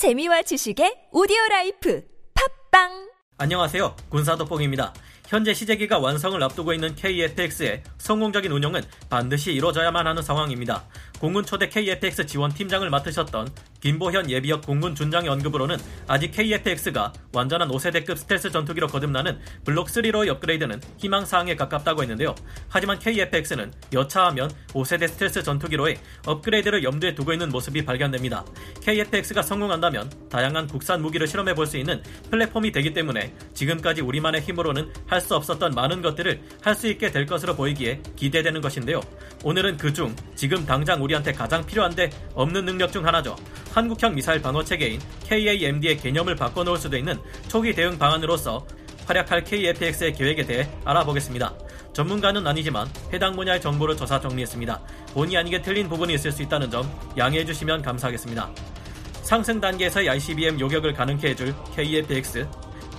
재미와 지식의 오디오라이프 팝빵! 안녕하세요. 군사돋보기입니다. 현재 시제기가 완성을 앞두고 있는 KFX의 성공적인 운영은 반드시 이루어져야만 하는 상황입니다. 공군 초대 KFX 지원팀장을 맡으셨던 김보현 예비역 공군 준장의 언급으로는 아직 KFX가 완전한 5세대급 스텔스 전투기로 거듭나는 블록3로의 업그레이드는 희망사항에 가깝다고 했는데요. 하지만 KFX는 여차하면 5세대 스텔스 전투기로의 업그레이드를 염두에 두고 있는 모습이 발견됩니다. KFX가 성공한다면 다양한 국산 무기를 실험해볼 수 있는 플랫폼이 되기 때문에 지금까지 우리만의 힘으로는 할 수 없었던 많은 것들을 할 수 있게 될 것으로 보이기에 기대되는 것인데요. 오늘은 그중 지금 당장 우리한테 가장 필요한데 없는 능력 중 하나죠. 한국형 미사일 방어체계인 KAMD의 개념을 바꿔놓을 수도 있는 초기 대응 방안으로서 활약할 KFX의 계획에 대해 알아보겠습니다. 전문가는 아니지만 해당 분야의 정보를 조사 정리했습니다. 본의 아니게 틀린 부분이 있을 수 있다는 점 양해해 주시면 감사하겠습니다. 상승 단계에서의 ICBM 요격을 가능케 해줄 KFX.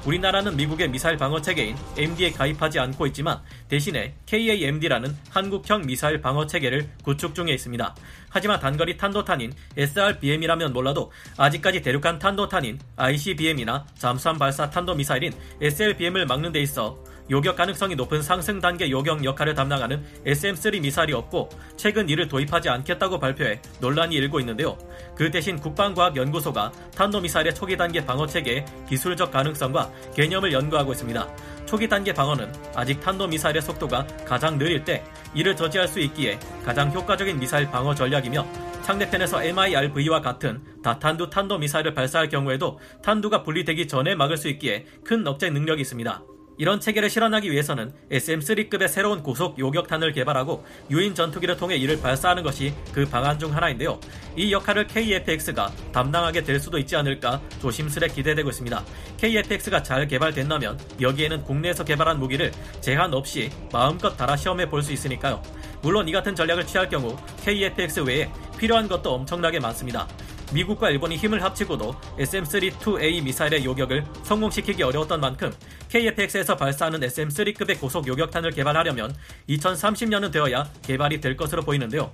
우리나라는 미국의 미사일 방어체계인 MD에 가입하지 않고 있지만 대신에 KAMD라는 한국형 미사일 방어체계를 구축 중에 있습니다. 하지만 단거리 탄도탄인 SRBM이라면 몰라도 아직까지 대륙간 탄도탄인 ICBM이나 잠수함 발사 탄도미사일인 SLBM을 막는 데 있어 요격 가능성이 높은 상승 단계 요격 역할을 담당하는 SM-3 미사일이 없고 최근 이를 도입하지 않겠다고 발표해 논란이 일고 있는데요. 그 대신 국방과학연구소가 탄도미사일의 초기 단계 방어체계의 기술적 가능성과 개념을 연구하고 있습니다. 초기 단계 방어는 아직 탄도미사일의 속도가 가장 느릴 때 이를 저지할 수 있기에 가장 효과적인 미사일 방어 전략이며 상대편에서 MIRV와 같은 다탄두 탄도미사일을 발사할 경우에도 탄두가 분리되기 전에 막을 수 있기에 큰 억제 능력이 있습니다. 이런 체계를 실현하기 위해서는 SM-3급의 새로운 고속 요격탄을 개발하고 유인 전투기를 통해 이를 발사하는 것이 그 방안 중 하나인데요. 이 역할을 KFX가 담당하게 될 수도 있지 않을까 조심스레 기대되고 있습니다. KFX가 잘 개발된다면 여기에는 국내에서 개발한 무기를 제한 없이 마음껏 달아 시험해 볼 수 있으니까요. 물론 이 같은 전략을 취할 경우 KFX 외에 필요한 것도 엄청나게 많습니다. 미국과 일본이 힘을 합치고도 SM-3-2A 미사일의 요격을 성공시키기 어려웠던 만큼 KFX에서 발사하는 SM-3급의 고속 요격탄을 개발하려면 2030년은 되어야 개발이 될 것으로 보이는데요.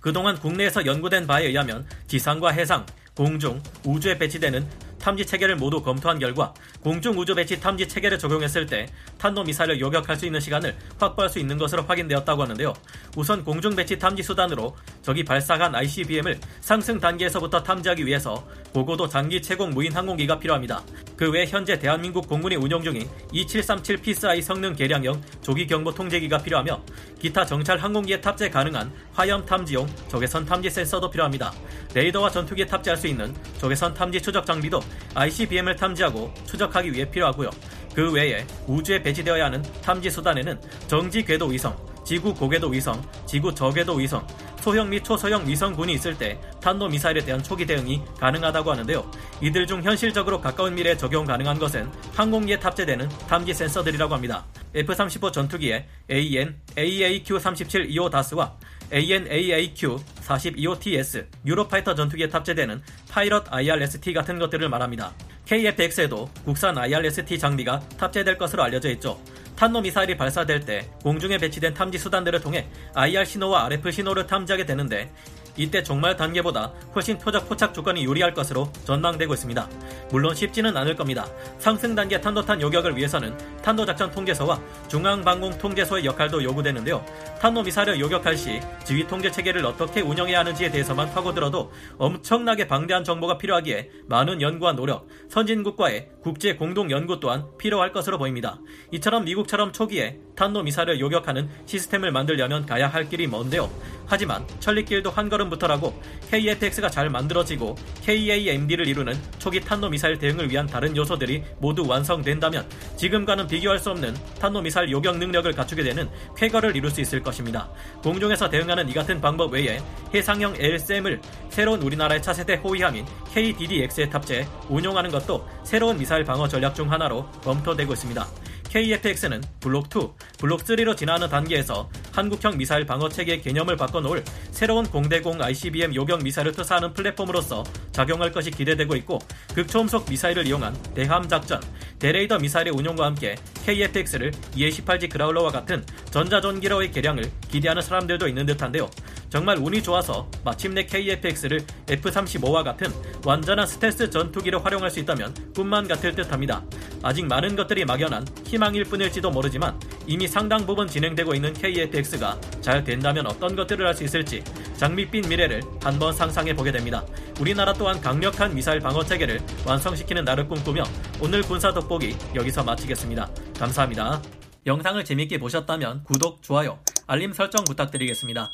그동안 국내에서 연구된 바에 의하면 지상과 해상, 공중, 우주에 배치되는 탐지 체계를 모두 검토한 결과 공중 우주 배치 탐지 체계를 적용했을 때 탄도 미사일을 요격할 수 있는 시간을 확보할 수 있는 것으로 확인되었다고 하는데요. 우선 공중 배치 탐지 수단으로 적이 발사한 ICBM을 상승 단계에서부터 탐지하기 위해서 고고도 장기 체공 무인 항공기가 필요합니다. 그 외 현재 대한민국 공군이 운용 중인 E-1737 PSI 성능 개량형 조기 경보 통제기가 필요하며 기타 정찰 항공기에 탑재 가능한 화염 탐지용 적외선 탐지 센서도 필요합니다. 레이더와 전투기에 탑재할 수 있는 적외선 탐지 추적 장비도 ICBM을 탐지하고 추적하기 위해 필요하고요. 그 외에 우주에 배치되어야 하는 탐지 수단에는 정지 궤도 위성, 지구 고궤도 위성, 지구 저궤도 위성, 소형 및 초소형 위성군이 있을 때 탄도미사일에 대한 초기 대응이 가능하다고 하는데요. 이들 중 현실적으로 가까운 미래에 적용 가능한 것은 항공기에 탑재되는 탐지 센서들이라고 합니다. F-35 전투기에 AN-AAQ-42 OTS와 AN-AAQ-42 OTS, 유로파이터 전투기에 탑재되는 파이럿 IRST 같은 것들을 말합니다. KFX에도 국산 IRST 장비가 탑재될 것으로 알려져 있죠. 탄도미사일이 발사될 때 공중에 배치된 탐지 수단들을 통해 IR 신호와 RF 신호를 탐지하게 되는데 이때 정말 단계보다 훨씬 표적 포착 조건이 유리할 것으로 전망되고 있습니다. 물론 쉽지는 않을 겁니다. 상승 단계 탄도탄 요격을 위해서는 탄도작전 통제소와 중앙방공 통제소의 역할도 요구되는데요. 탄도미사일을 요격할 시 지휘 통제 체계를 어떻게 운영해야 하는지에 대해서만 파고들어도 엄청나게 방대한 정보가 필요하기에 많은 연구와 노력, 선진국과의 국제 공동 연구 또한 필요할 것으로 보입니다. 이처럼 미국처럼 초기에 탄도미사일을 요격하는 시스템을 만들려면 가야 할 길이 먼데요. 하지만 천리길도 한 걸음부터라고 KFX가 잘 만들어지고 KAMD를 이루는 초기 탄도미사일 대응을 위한 다른 요소들이 모두 완성된다면 지금과는 비교할 수 없는 탄도미사일 요격 능력을 갖추게 되는 쾌거를 이룰 수 있을 것입니다. 공중에서 대응하는 이 같은 방법 외에 해상형 LSM을 새로운 우리나라의 차세대 호위함인 KDDX에 탑재해 운용하는 것도 새로운 미사일 방어 전략 중 하나로 검토되고 있습니다. KFX는 블록2, 블록3로 진화하는 단계에서 한국형 미사일 방어체계의 개념을 바꿔놓을 새로운 공대공 ICBM 요격 미사일을 투사하는 플랫폼으로서 작용할 것이 기대되고 있고 극초음속 미사일을 이용한 대함작전, 대레이더 미사일의 운용과 함께 KFX를 E-18G 그라울러와 같은 전자전기로의 개량을 기대하는 사람들도 있는 듯한데요. 정말 운이 좋아서 마침내 KFX를 F-35와 같은 완전한 스텔스 전투기를 활용할 수 있다면 꿈만 같을 듯합니다. 아직 많은 것들이 막연한 희망일 뿐일지도 모르지만 이미 상당 부분 진행되고 있는 KFX가 잘 된다면 어떤 것들을 할 수 있을지 장밋빛 미래를 한번 상상해보게 됩니다. 우리나라 또한 강력한 미사일 방어체계를 완성시키는 날을 꿈꾸며 오늘 군사돋보기 여기서 마치겠습니다. 감사합니다. 영상을 재밌게 보셨다면 구독, 좋아요, 알림 설정 부탁드리겠습니다.